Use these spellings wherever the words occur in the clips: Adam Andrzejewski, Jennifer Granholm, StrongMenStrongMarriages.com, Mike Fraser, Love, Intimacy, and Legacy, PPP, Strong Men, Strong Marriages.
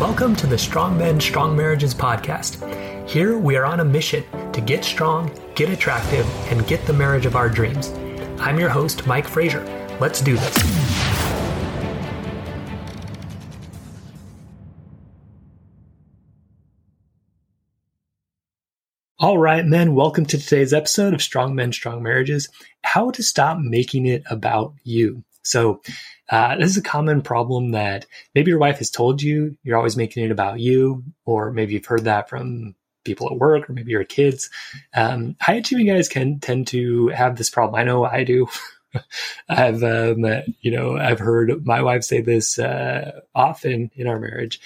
Welcome to the Strong Men, Strong Marriages podcast. Here we are on a mission to get strong, get attractive, and get the marriage of our dreams. I'm your host, Mike Fraser. Let's do this. All right, men, welcome to today's episode of Strong Men, Strong Marriages, how to stop making it about you. So this is a common problem that maybe your wife has told you, you're always making it about you, or maybe you've heard that from people at work, or maybe your kids. High-achieving guys can tend to have this problem. I know I do. I've heard my wife say this often in our marriage,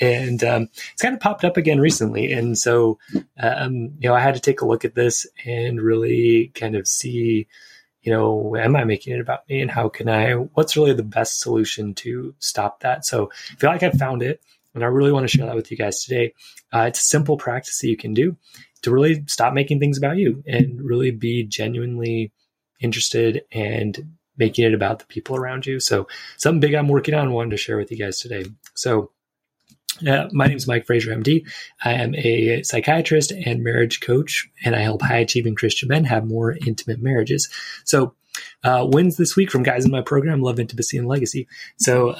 and it's kind of popped up again recently. And so, I had to take a look at this and really kind of see, am I making it about me, and what's really the best solution to stop that? So I feel like I've found it, and I really want to share that with you guys today. It's a simple practice that you can do to really stop making things about you and really be genuinely interested and making it about the people around you. So something big I'm working on, wanted to share with you guys today. So my name is Mike Fraser, MD. I am a psychiatrist and marriage coach, and I help high-achieving Christian men have more intimate marriages. So wins this week from guys in my program, Love, Intimacy, and Legacy. So,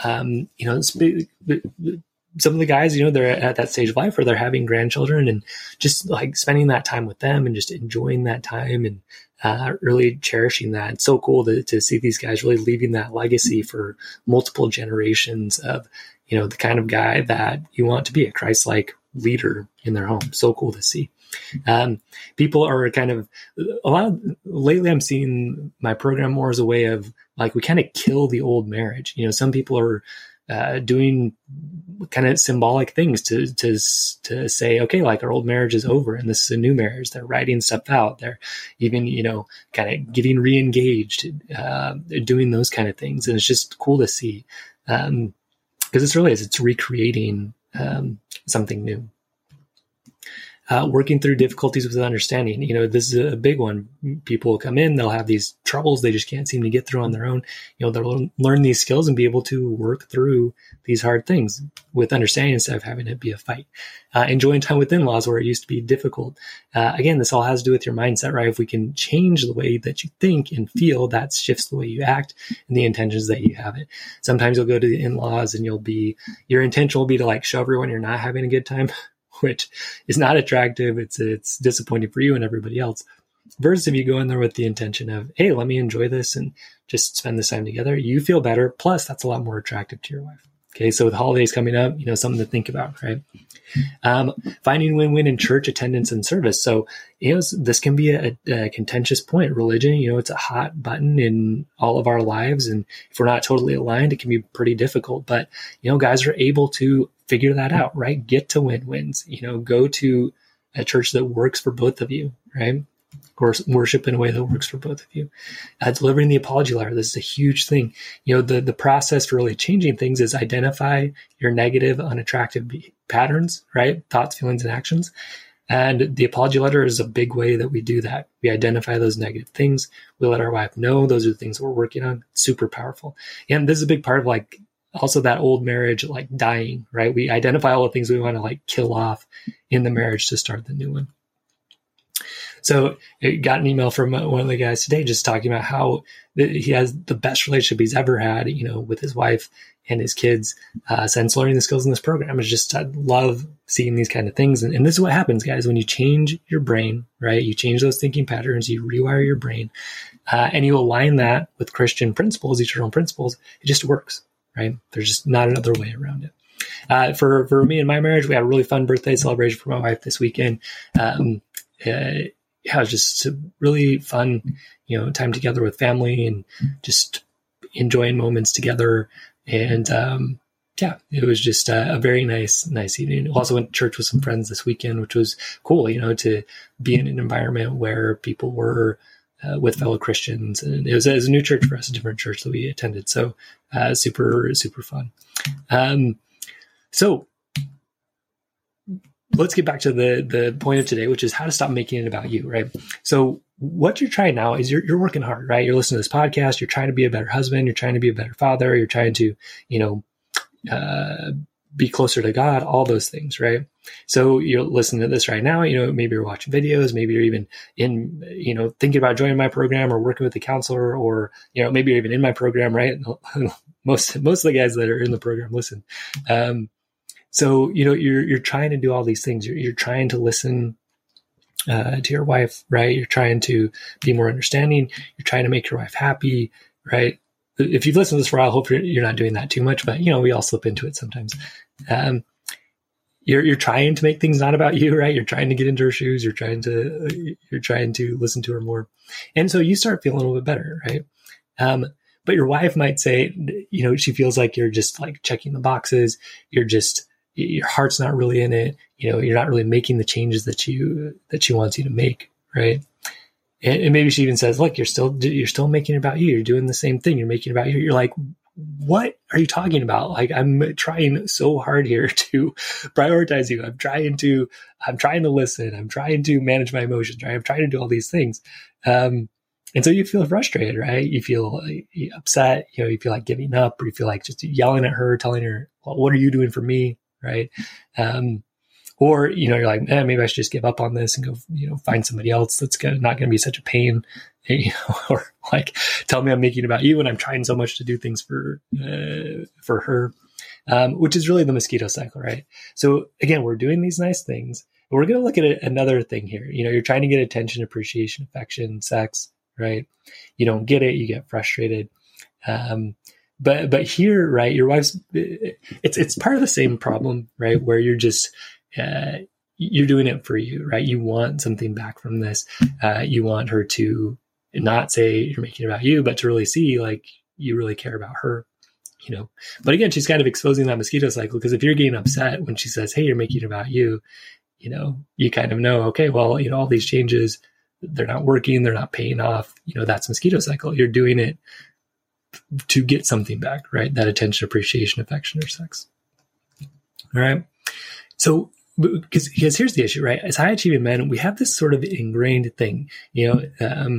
some of the guys, they're at that stage of life where they're having grandchildren and just like spending that time with them and just enjoying that time and really cherishing that. It's so cool to see these guys really leaving that legacy for multiple generations of, the kind of guy that you want to be, a Christ-like leader in their home. So cool to see. People are lately I'm seeing my program more as a way of like, we kind of kill the old marriage. Some people are doing kind of symbolic things to say, okay, like our old marriage is over and this is a new marriage. They're writing stuff out. They're even, kind of getting re-engaged, doing those kind of things. And it's just cool to see, because it's recreating something new. Working through difficulties with understanding. This is a big one. People come in, they'll have these troubles they just can't seem to get through on their own. They'll learn these skills and be able to work through these hard things with understanding instead of having it be a fight. Enjoying time with in-laws where it used to be difficult. Again, this all has to do with your mindset, right? If we can change the way that you think and feel, that shifts the way you act and the intentions that you have it. Sometimes you'll go to the in-laws and your intention will be to like show everyone you're not having a good time, which is not attractive. It's disappointing for you and everybody else. Versus if you go in there with the intention of, hey, let me enjoy this and just spend this time together, you feel better. Plus, that's a lot more attractive to your wife. Okay, so with the holidays coming up, something to think about, right? Finding win-win in church attendance and service. So, this can be a contentious point. Religion, it's a hot button in all of our lives. And if we're not totally aligned, it can be pretty difficult. But, guys are able to figure that out, right? Get to win-wins, go to a church that works for both of you, right? Or worship in a way that works for both of you. Delivering the apology letter. This is a huge thing. The process for really changing things is identify your negative, unattractive patterns, right? Thoughts, feelings, and actions. And the apology letter is a big way that we do that. We identify those negative things. We let our wife know those are the things we're working on. Super powerful. And this is a big part of like, also that old marriage, like dying, right? We identify all the things we want to like kill off in the marriage to start the new one. So I got an email from one of the guys today, just talking about how he has the best relationship he's ever had, with his wife and his kids, since learning the skills in this program. I love seeing these kind of things. And this is what happens, guys, when you change your brain, right? You change those thinking patterns, you rewire your brain, and you align that with Christian principles, eternal principles. It just works, right? There's just not another way around it. For me and my marriage, we had a really fun birthday celebration for my wife this weekend. It was just a really fun, time together with family and just enjoying moments together. And, it was just a very nice evening. Also went to church with some friends this weekend, which was cool, to be in an environment where people were with fellow Christians. And it was a new church for us, a different church that we attended. So, super, super fun. So let's get back to the point of today, which is how to stop making it about you, right? So what you're trying now is you're working hard, right? You're listening to this podcast. You're trying to be a better husband. You're trying to be a better father. You're trying to, be closer to God, all those things, right? So you're listening to this right now, you know, maybe you're watching videos, maybe you're even in, you know, thinking about joining my program or working with the counselor, or, you know, maybe you're even in my program, right? Most of the guys that are in the program listen. So, you know, you're trying to do all these things. You're trying to listen to your wife, right? You're trying to be more understanding. You're trying to make your wife happy, right? If you've listened to this for a while, hopefully you're not doing that too much, but you know, we all slip into it sometimes. You're trying to make things not about you, right? You're trying to get into her shoes. You're trying to listen to her more. And so you start feeling a little bit better, right? But your wife might say, you know, she feels like you're just like checking the boxes. Your heart's not really in it. You know, you're not really making the changes that she wants you to make, right? And maybe she even says, look, you're still making it about you. You're doing the same thing. You're making it about you. You're like, what are you talking about? Like, I'm trying so hard here to prioritize you. I'm trying to listen. I'm trying to manage my emotions, right? I'm trying to do all these things. And so you feel frustrated, right? You feel upset, you know, you feel like giving up, or you feel like just yelling at her, telling her, well, what are you doing for me? Right. Or, you know, you're like, man, maybe I should just give up on this and go, you know, find somebody else that's not going to be such a pain, you know, or like, tell me I'm making it about you and I'm trying so much to do things for her, which is really the mosquito cycle, right? So again, we're doing these nice things, but we're going to look at another thing here. You know, you're trying to get attention, appreciation, affection, sex, right? You don't get it. You get frustrated. But here, right, your wife's, it's part of the same problem, right? Where you're just, you're doing it for you, right? You want something back from this. You want her to not say you're making it about you, but to really see like you really care about her, you know? But again, she's kind of exposing that mosquito cycle, because if you're getting upset when she says, hey, you're making it about you, you know, you kind of know, okay, well, you know, all these changes, they're not working. They're not paying off. You know, that's mosquito cycle. You're doing it to get something back, right? That attention, appreciation, affection, or sex. All right. So, because here's the issue, right? As high achieving men, we have this sort of ingrained thing, you know,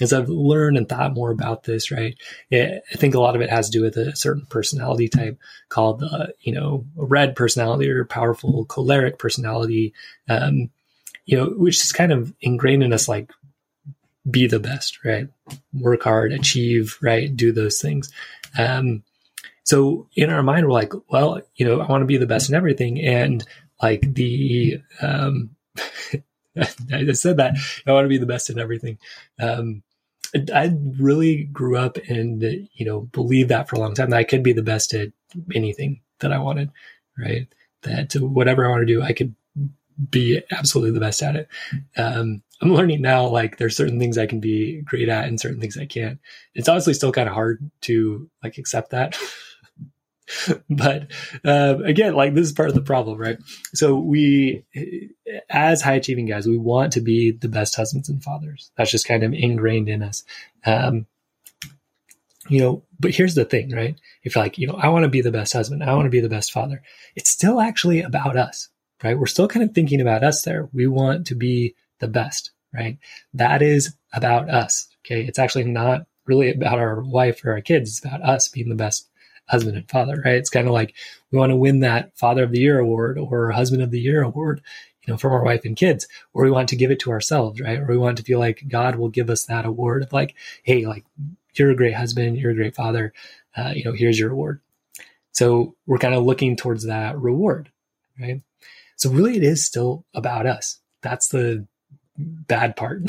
as I've learned and thought more about this, right? I think a lot of it has to do with a certain personality type called, you know, a red personality or powerful choleric personality, you know, which is kind of ingrained in us, like, be the best, right? Work hard, achieve, right? Do those things. So in our mind, we're like, well, you know, I want to be the best in everything. And like the, I said that I want to be the best in everything. I really grew up and, you know, believed that for a long time, that I could be the best at anything that I wanted, right? That whatever I want to do, I could be absolutely the best at it. I'm learning now, like there's certain things I can be great at and certain things I can't. It's honestly still kind of hard to like accept that. But again, like this is part of the problem, right? So we, as high achieving guys, we want to be the best husbands and fathers. That's just kind of ingrained in us. You know, but here's the thing, right? If you're like, you know, I want to be the best husband, I want to be the best father. It's still actually about us, right? We're still kind of thinking about us there. We want to be the best, right? That is about us. Okay. It's actually not really about our wife or our kids. It's about us being the best husband and father, right? It's kind of like we want to win that Father of the Year award or Husband of the Year award, you know, from our wife and kids, or we want to give it to ourselves, right? Or we want to feel like God will give us that award of like, hey, like you're a great husband, you're a great father, you know, here's your award. So we're kind of looking towards that reward, right? So really it is still about us. That's the bad part,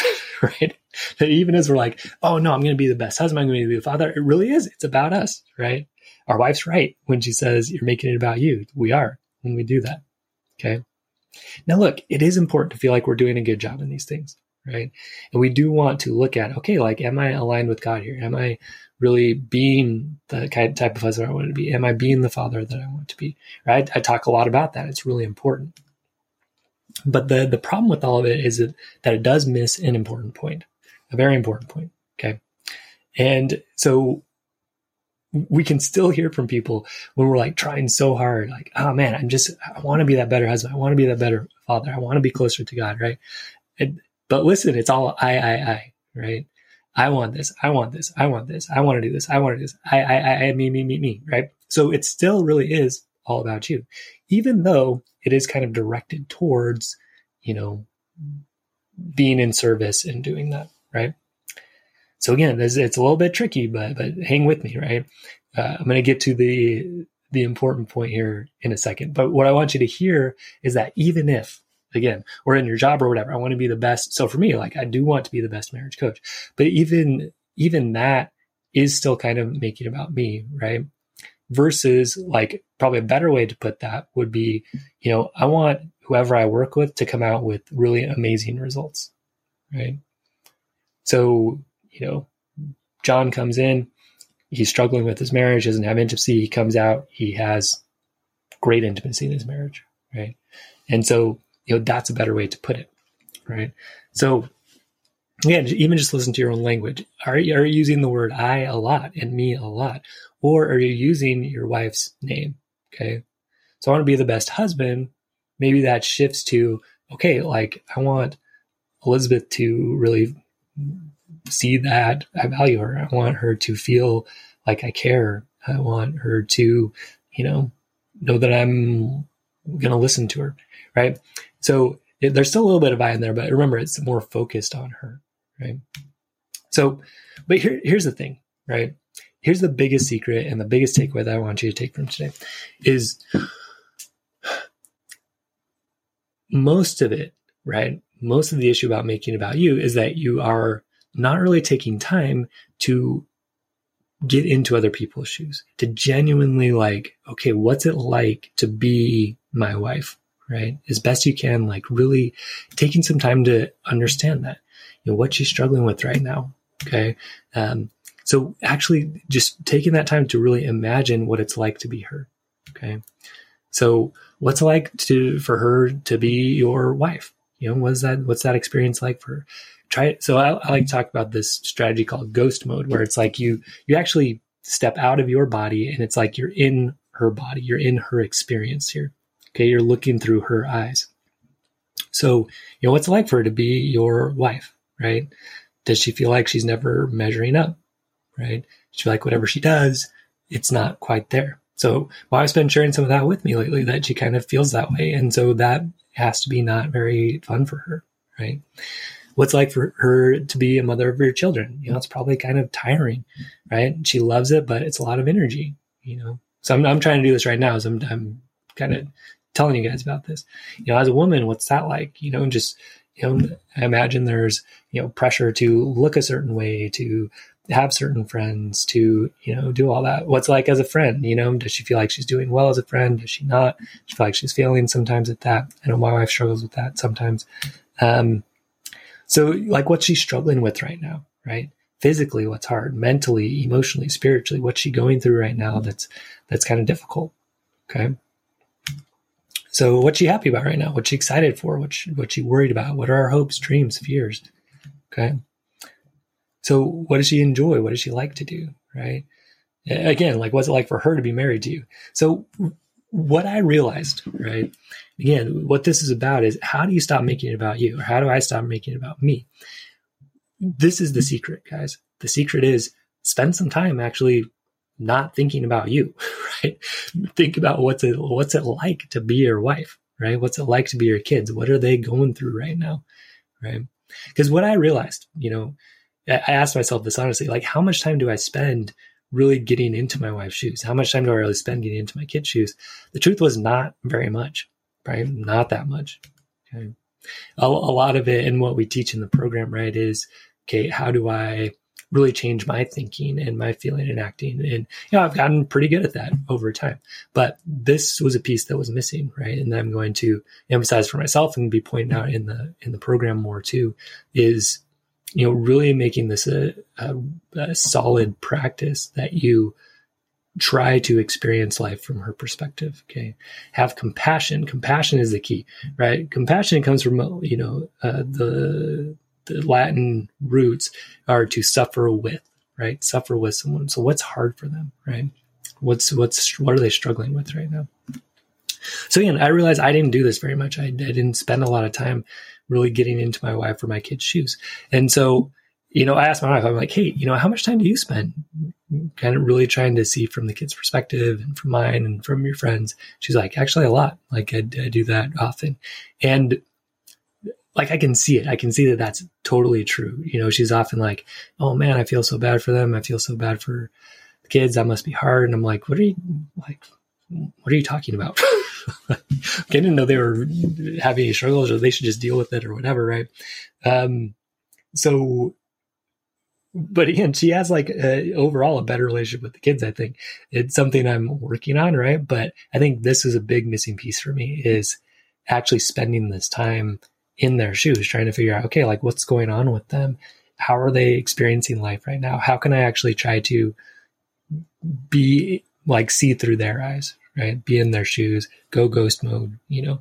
right? That even as we're like, oh no, I'm going to be the best husband, I'm going to be the father. It really is. It's about us, right? Our wife's right when she says, you're making it about you. We are when we do that. Okay. Now look, it is important to feel like we're doing a good job in these things, right? And we do want to look at, okay, like, am I aligned with God here? Am I really being the type of husband I want to be? Am I being the father that I want to be? Right? I talk a lot about that. It's really important. But the problem with all of it is that it does miss an important point, a very important point. Okay. And so we can still hear from people when we're like trying so hard, like, oh man, I want to be that better husband. I want to be that better father. I want to be closer to God. Right. But listen, it's all I, right. I want this. I want this. I want this. I want to do this. I want to do this. I, me, me, me, me. Right. So it still really is all about you, even though it is kind of directed towards, you know, being in service and doing that, right? So again, it's a little bit tricky, but hang with me, right? I'm going to get to the important point here in a second. But what I want you to hear is that even if, again, or in your job or whatever, I want to be the best. So for me, like, I do want to be the best marriage coach, but even that is still kind of making about me, right? Versus, like, probably a better way to put that would be, you know, I want whoever I work with to come out with really amazing results, right? So, you know, John comes in, he's struggling with his marriage, doesn't have intimacy. He comes out, he has great intimacy in his marriage, right? And so, you know, that's a better way to put it, right? So again, even just listen to your own language. Are you using the word I a lot and me a lot? Or are you using your wife's name? Okay. So I want to be the best husband. Maybe that shifts to, okay, like, I want Elizabeth to really see that I value her. I want her to feel like I care. I want her to, you know that I'm going to listen to her. Right. So there's still a little bit of I in there, but remember, it's more focused on her. Right. So, but here's the thing, right? Here's the biggest secret and the biggest takeaway that I want you to take from today is most of it, right? Most of the issue about making it about you is that you are not really taking time to get into other people's shoes, to genuinely, like, okay, what's it like to be my wife, right? As best you can, like, really taking some time to understand that, you know, what she's struggling with right now. Okay. So actually just taking that time to really imagine what it's like to be her. Okay. So what's it like for her to be your wife? You know, what's that experience like for her? Try it. So I like to talk about this strategy called ghost mode, where it's like you actually step out of your body and it's like you're in her body. You're in her experience here. Okay. You're looking through her eyes. So, you know, what's it like for her to be your wife, right? Does she feel like she's never measuring up, right? She's like, whatever she does, it's not quite there. So my wife's been sharing some of that with me lately, that she kind of feels that way. And so that has to be not very fun for her, right? What's like for her to be a mother of your children? You know, it's probably kind of tiring, right? She loves it, but it's a lot of energy, you know? So I'm trying to do this right now, as I'm kind of telling you guys about this. You know, as a woman, what's that like? You know, just, you know, I imagine there's, you know, pressure to look a certain way, to have certain friends, to, you know, do all that. What's like as a friend? You know, does she feel like she's doing well as a friend? Does she not? Does she feel like she's failing sometimes at that? I know my wife struggles with that sometimes. So, like, what she's struggling with right now, right? Physically, what's hard, mentally, emotionally, spiritually, what's she going through right now that's kind of difficult, okay? So what's she happy about right now? What's she excited for? What's she worried about? What are her hopes, dreams, fears, okay? So what does she enjoy? What does she like to do, right? Again, like, what's it like for her to be married to you? So what I realized, right, again, what this is about is, how do you stop making it about you? Or how do I stop making it about me? This is the secret, guys. The secret is, spend some time actually not thinking about you, right? Think about what's it like to be your wife, right? What's it like to be your kids? What are they going through right now, right? Because what I realized, you know, I asked myself this honestly, like, how much time do I spend really getting into my wife's shoes? How much time do I really spend getting into my kid's shoes? The truth was, not very much, right? Not that much. Okay. A lot of it, and what we teach in the program, right, is, okay, how do I really change my thinking and my feeling and acting? And, you know, I've gotten pretty good at that over time, but this was a piece that was missing, right? And that I'm going to emphasize for myself and be pointing out in the program more too, is, you know, really making this a solid practice that you try to experience life from her perspective. Okay. Have compassion. Compassion is the key, right? Compassion comes from, you know, the Latin roots are to suffer with, right? Suffer with someone. So what's hard for them, right? What are they struggling with right now? So again, I realized I didn't do this very much. I didn't spend a lot of time really getting into my wife or my kids' shoes. And so, you know, I asked my wife, I'm like, hey, you know, how much time do you spend kind of really trying to see from the kid's perspective and from mine and from your friends. She's like, actually a lot. Like I do that often. And like, I can see it. I can see that that's totally true. You know, she's often like, oh man, I feel so bad for them. I feel so bad for the kids. That must be hard. And I'm like, what are you talking about? Like, I didn't know they were having any struggles, or they should just deal with it or whatever. Right. But again, she has like overall a better relationship with the kids. I think it's something I'm working on. Right. But I think this is a big missing piece for me, is actually spending this time in their shoes, trying to figure out, okay, like what's going on with them? How are they experiencing life right now? How can I actually try to be like, see through their eyes, right? Be in their shoes, go ghost mode, you know,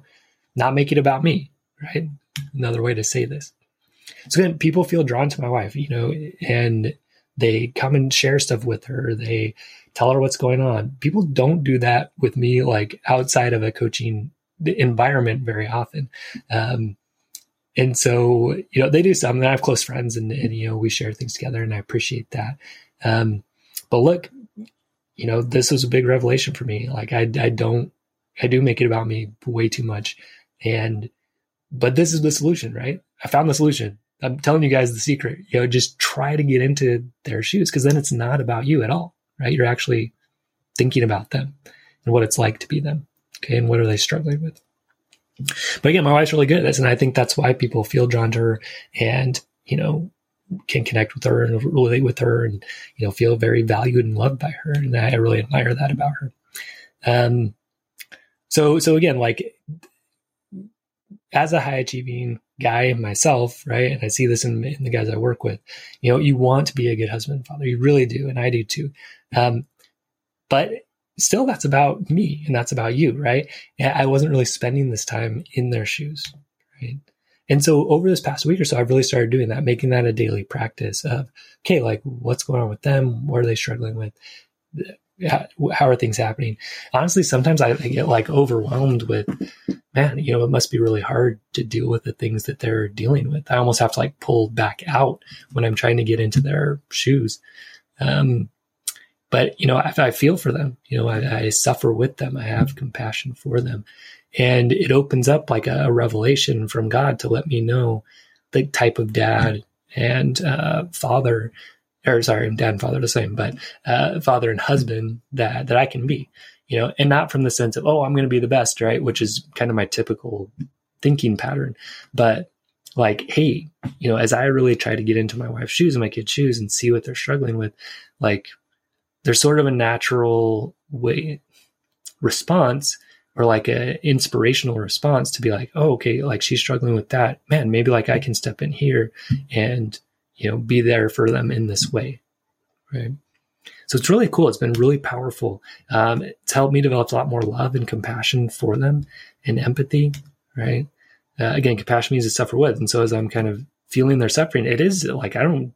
not make it about me, right? Another way to say this. So then people feel drawn to my wife, you know, and they come and share stuff with her. They tell her what's going on. People don't do that with me, like outside of a coaching environment very often. And so, you know, they do something. I have close friends and, you know, we share things together, and I appreciate that. But look, you know, this was a big revelation for me. Like I do make it about me way too much. But this is the solution, right? I found the solution. I'm telling you guys the secret, you know, just try to get into their shoes. 'Cause then it's not about you at all, right? You're actually thinking about them and what it's like to be them. Okay. And what are they struggling with? But again, my wife's really good at this. And I think that's why people feel drawn to her and, you know, can connect with her and relate with her and, you know, feel very valued and loved by her. And I really admire that about her. So again, like as a high achieving guy myself, right? And I see this in the guys I work with, you know, you want to be a good husband and father. You really do. And I do too. But still, that's about me and that's about you, right? And I wasn't really spending this time in their shoes, right? And so over this past week or so, I've really started doing that, making that a daily practice of, okay, like what's going on with them? What are they struggling with? How are things happening? Honestly, sometimes I get like overwhelmed with, man, you know, it must be really hard to deal with the things that they're dealing with. I almost have to like pull back out when I'm trying to get into their shoes. But, you know, I feel for them, you know, I suffer with them. I have compassion for them. And it opens up like a revelation from God to let me know the type of dad and father, or sorry, dad and father are the same, but father and husband that I can be, you know, and not from the sense of, oh, I'm going to be the best, right? Which is kind of my typical thinking pattern. But like, hey, you know, as I really try to get into my wife's shoes and my kid's shoes and see what they're struggling with, like there's sort of a natural way response, or like a inspirational response to be like, oh, okay, like she's struggling with that, man, maybe like I can step in here and, you know, be there for them in this way. Right. So it's really cool. It's been really powerful. It's helped me develop a lot more love and compassion for them and empathy. Right. Again, compassion means to suffer with. And so as I'm kind of feeling their suffering, it is like, I don't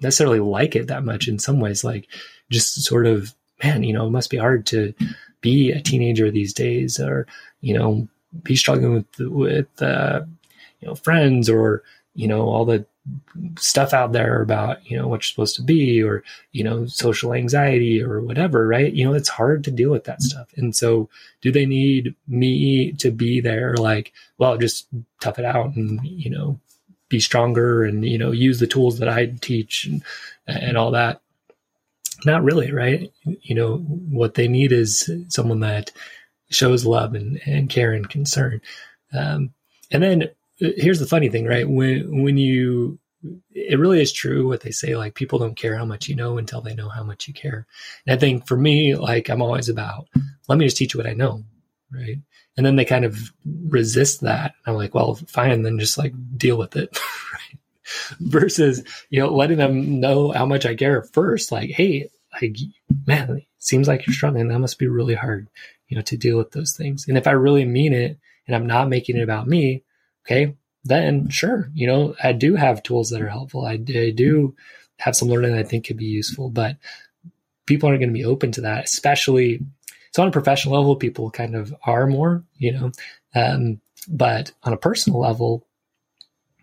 necessarily like it that much in some ways, like just sort of, man, you know, it must be hard to be a teenager these days, or, you know, be struggling with you know, friends, or, you know, all the stuff out there about, you know, what you're supposed to be, or, you know, social anxiety or whatever, right? You know, it's hard to deal with that stuff. And so do they need me to be there? Like, well, just tough it out and, you know, be stronger and, you know, use the tools that I teach and all that. Not really, right? You know, what they need is someone that shows love and care and concern. And then here's the funny thing, right? When it really is true what they say, like people don't care how much you know until they know how much you care. And I think for me, like I'm always about, let me just teach you what I know, right? And then they kind of resist that. I'm like, well, fine, then just like deal with it, right? Versus, you know, letting them know how much I care first. Like, hey, like, man, it seems like you're struggling. That must be really hard, you know, to deal with those things. And if I really mean it and I'm not making it about me, okay, then sure, you know, I do have tools that are helpful. I do have some learning that I think could be useful, but people aren't going to be open to that, especially. So on a professional level, people kind of are more, you know, but on a personal level,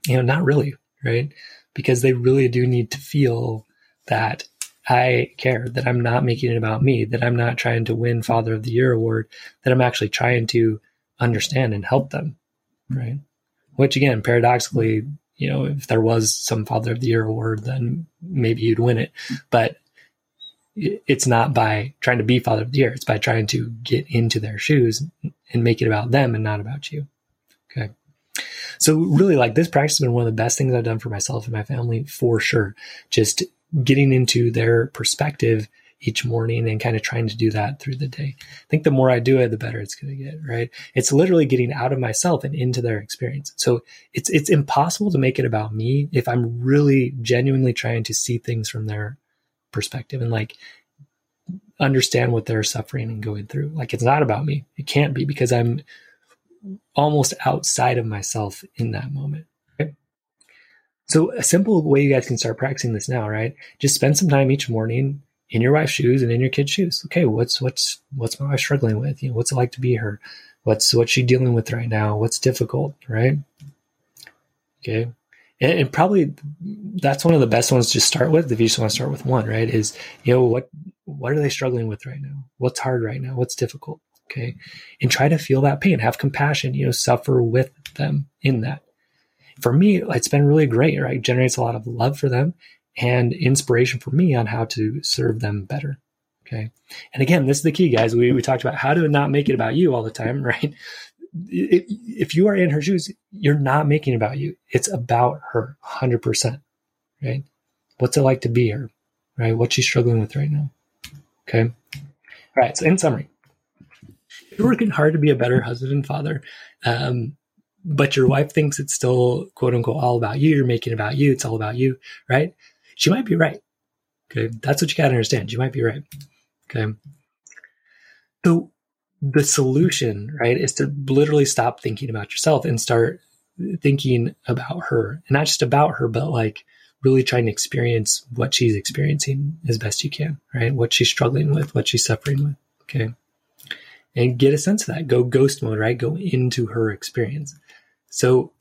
you know, not really. Right? Because they really do need to feel that I care, that I'm not making it about me, that I'm not trying to win Father of the Year award, that I'm actually trying to understand and help them, right? Which again, paradoxically, you know, if there was some Father of the Year award, then maybe you'd win it. But it's not by trying to be Father of the Year. It's by trying to get into their shoes and make it about them and not about you. Okay. So really, like, this practice has been one of the best things I've done for myself and my family, for sure. Just getting into their perspective each morning and kind of trying to do that through the day. I think the more I do it, the better it's going to get, right? It's literally getting out of myself and into their experience. So it's impossible to make it about me if I'm really genuinely trying to see things from their perspective and, like, understand what they're suffering and going through. Like, it's not about me. It can't be, because I'm almost outside of myself in that moment. So a simple way you guys can start practicing this now, right? Just spend some time each morning in your wife's shoes and in your kid's shoes. Okay, what's my wife struggling with? You know, what's it like to be her? What's she dealing with right now? What's difficult, right? Okay. And probably that's one of the best ones to start with, if you just want to start with one, right? Is, you know, what are they struggling with right now? What's hard right now? What's difficult? Okay. And try to feel that pain, have compassion, you know, suffer with them in that. For me, it's been really great, right? It generates a lot of love for them and inspiration for me on how to serve them better, okay? And again, this is the key, guys. We talked about how to not make it about you all the time, right? If you are in her shoes, you're not making it about you. It's about her 100%, right? What's it like to be her, right? What she's struggling with right now, okay? All right, so in summary, you're working hard to be a better husband and father, but your wife thinks it's still, quote unquote, all about you. You're making it about you. It's all about you, right? She might be right. Okay. That's what you got to understand. She might be right. Okay. So the solution, right, is to literally stop thinking about yourself and start thinking about her, and not just about her, but, like, really trying to experience what she's experiencing as best you can, right? What she's struggling with, what she's suffering with. Okay. And get a sense of that. Go ghost mode, right? Go into her experience. So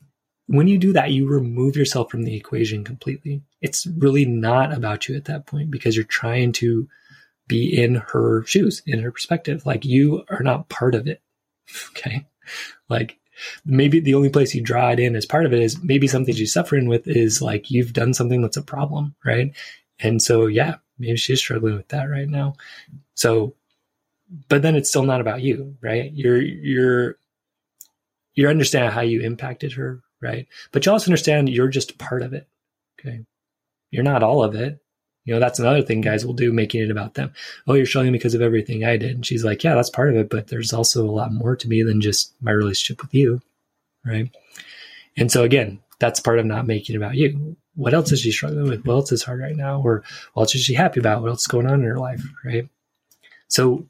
when you do that, you remove yourself from the equation completely. It's really not about you at that point, because you're trying to be in her shoes, in her perspective. Like, you are not part of it, okay? Like, maybe the only place you draw it in as part of it is maybe something she's suffering with is, like, you've done something that's a problem, right? And so, yeah, maybe she's struggling with that right now. So, but then it's still not about you, right? You understand how you impacted her, right? But you also understand you're just part of it, okay? You're not all of it. You know, that's another thing guys will do, making it about them. Oh, you're struggling because of everything I did. And she's like, yeah, that's part of it, but there's also a lot more to me than just my relationship with you, right? And so again, that's part of not making it about you. What else is she struggling with? What else is hard right now? Or what else is she happy about? What else is going on in her life, right? So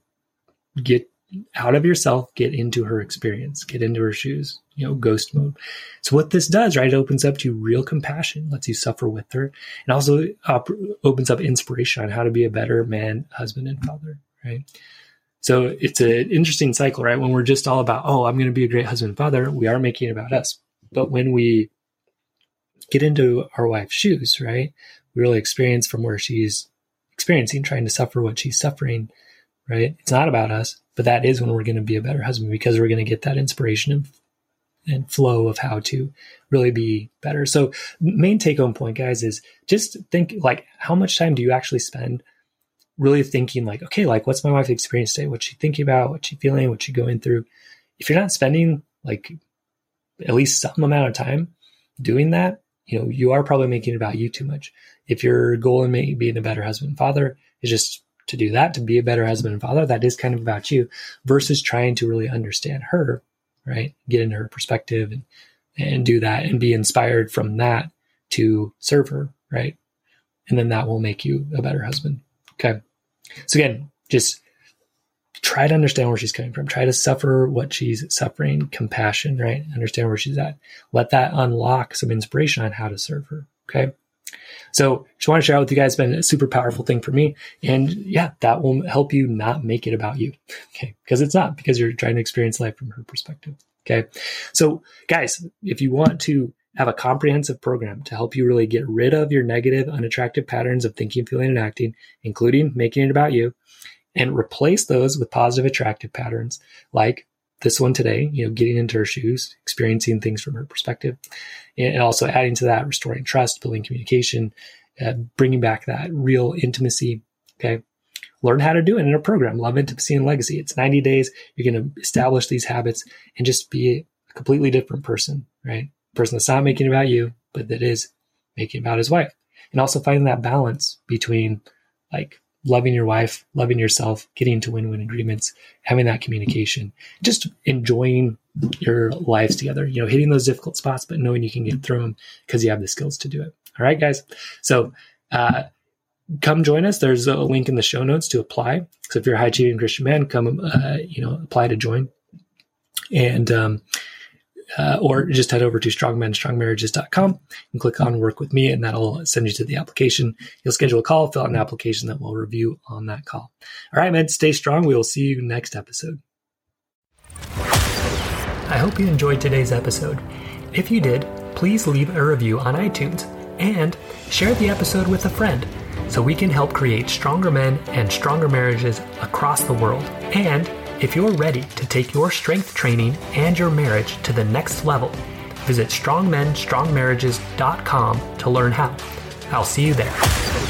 get out of yourself, get into her experience, get into her shoes, you know, ghost mode. So what this does, right, it opens up to real compassion, lets you suffer with her, and also opens up inspiration on how to be a better man, husband, and father, right? So it's an interesting cycle, right? When we're just all about, oh, I'm going to be a great husband and father, we are making it about us. But when we get into our wife's shoes, right, we really experience from where she's experiencing, trying to suffer what she's suffering, right? It's not about us, but that is when we're going to be a better husband, because we're going to get that inspiration and flow of how to really be better. So main take home point, guys, is just think, like, how much time do you actually spend really thinking, like, okay, like, what's my wife experience today? What's she thinking about? What's she feeling? What's she going through? If you're not spending, like, at least some amount of time doing that, you know, you are probably making it about you too much. If your goal in being a better husband and father is just to do that, to be a better husband and father, that is kind of about you, versus trying to really understand her, right? Get into her perspective and do that and be inspired from that to serve her, right? And then that will make you a better husband. Okay. So again, just try to understand where she's coming from. Try to suffer what she's suffering, compassion, right? Understand where she's at. Let that unlock some inspiration on how to serve her. Okay. So just want to share with you guys, it's been a super powerful thing for me. And yeah, that will help you not make it about you. Okay. Because it's not, because you're trying to experience life from her perspective. Okay. So guys, if you want to have a comprehensive program to help you really get rid of your negative, unattractive patterns of thinking, feeling, and acting, including making it about you, and replace those with positive, attractive patterns like this one today, getting into her shoes, experiencing things from her perspective, and also adding to that, restoring trust, building communication, bringing back that real intimacy. Okay. Learn how to do it in a program, Love, Intimacy, and Legacy. It's 90 days. You're going to establish these habits and just be a completely different person, right? Person that's not making about you, but that is making about his wife. And also finding that balance between like loving your wife, loving yourself, getting into win-win agreements, having that communication, just enjoying your lives together, hitting those difficult spots, but knowing you can get through them because you have the skills to do it. All right, guys. So, come join us. There's a link in the show notes to apply. So if you're a high achieving Christian man, come, apply to join, and, or just head over to StrongMenStrongMarriages.com and click on work with me, and that'll send you to the application. You'll schedule a call, fill out an application that we'll review on that call. All right, men, stay strong. We will see you next episode. I hope you enjoyed today's episode. If you did, please leave a review on iTunes and share the episode with a friend so we can help create stronger men and stronger marriages across the world. And if you're ready to take your strength training and your marriage to the next level, visit StrongMenStrongMarriages.com to learn how. I'll see you there.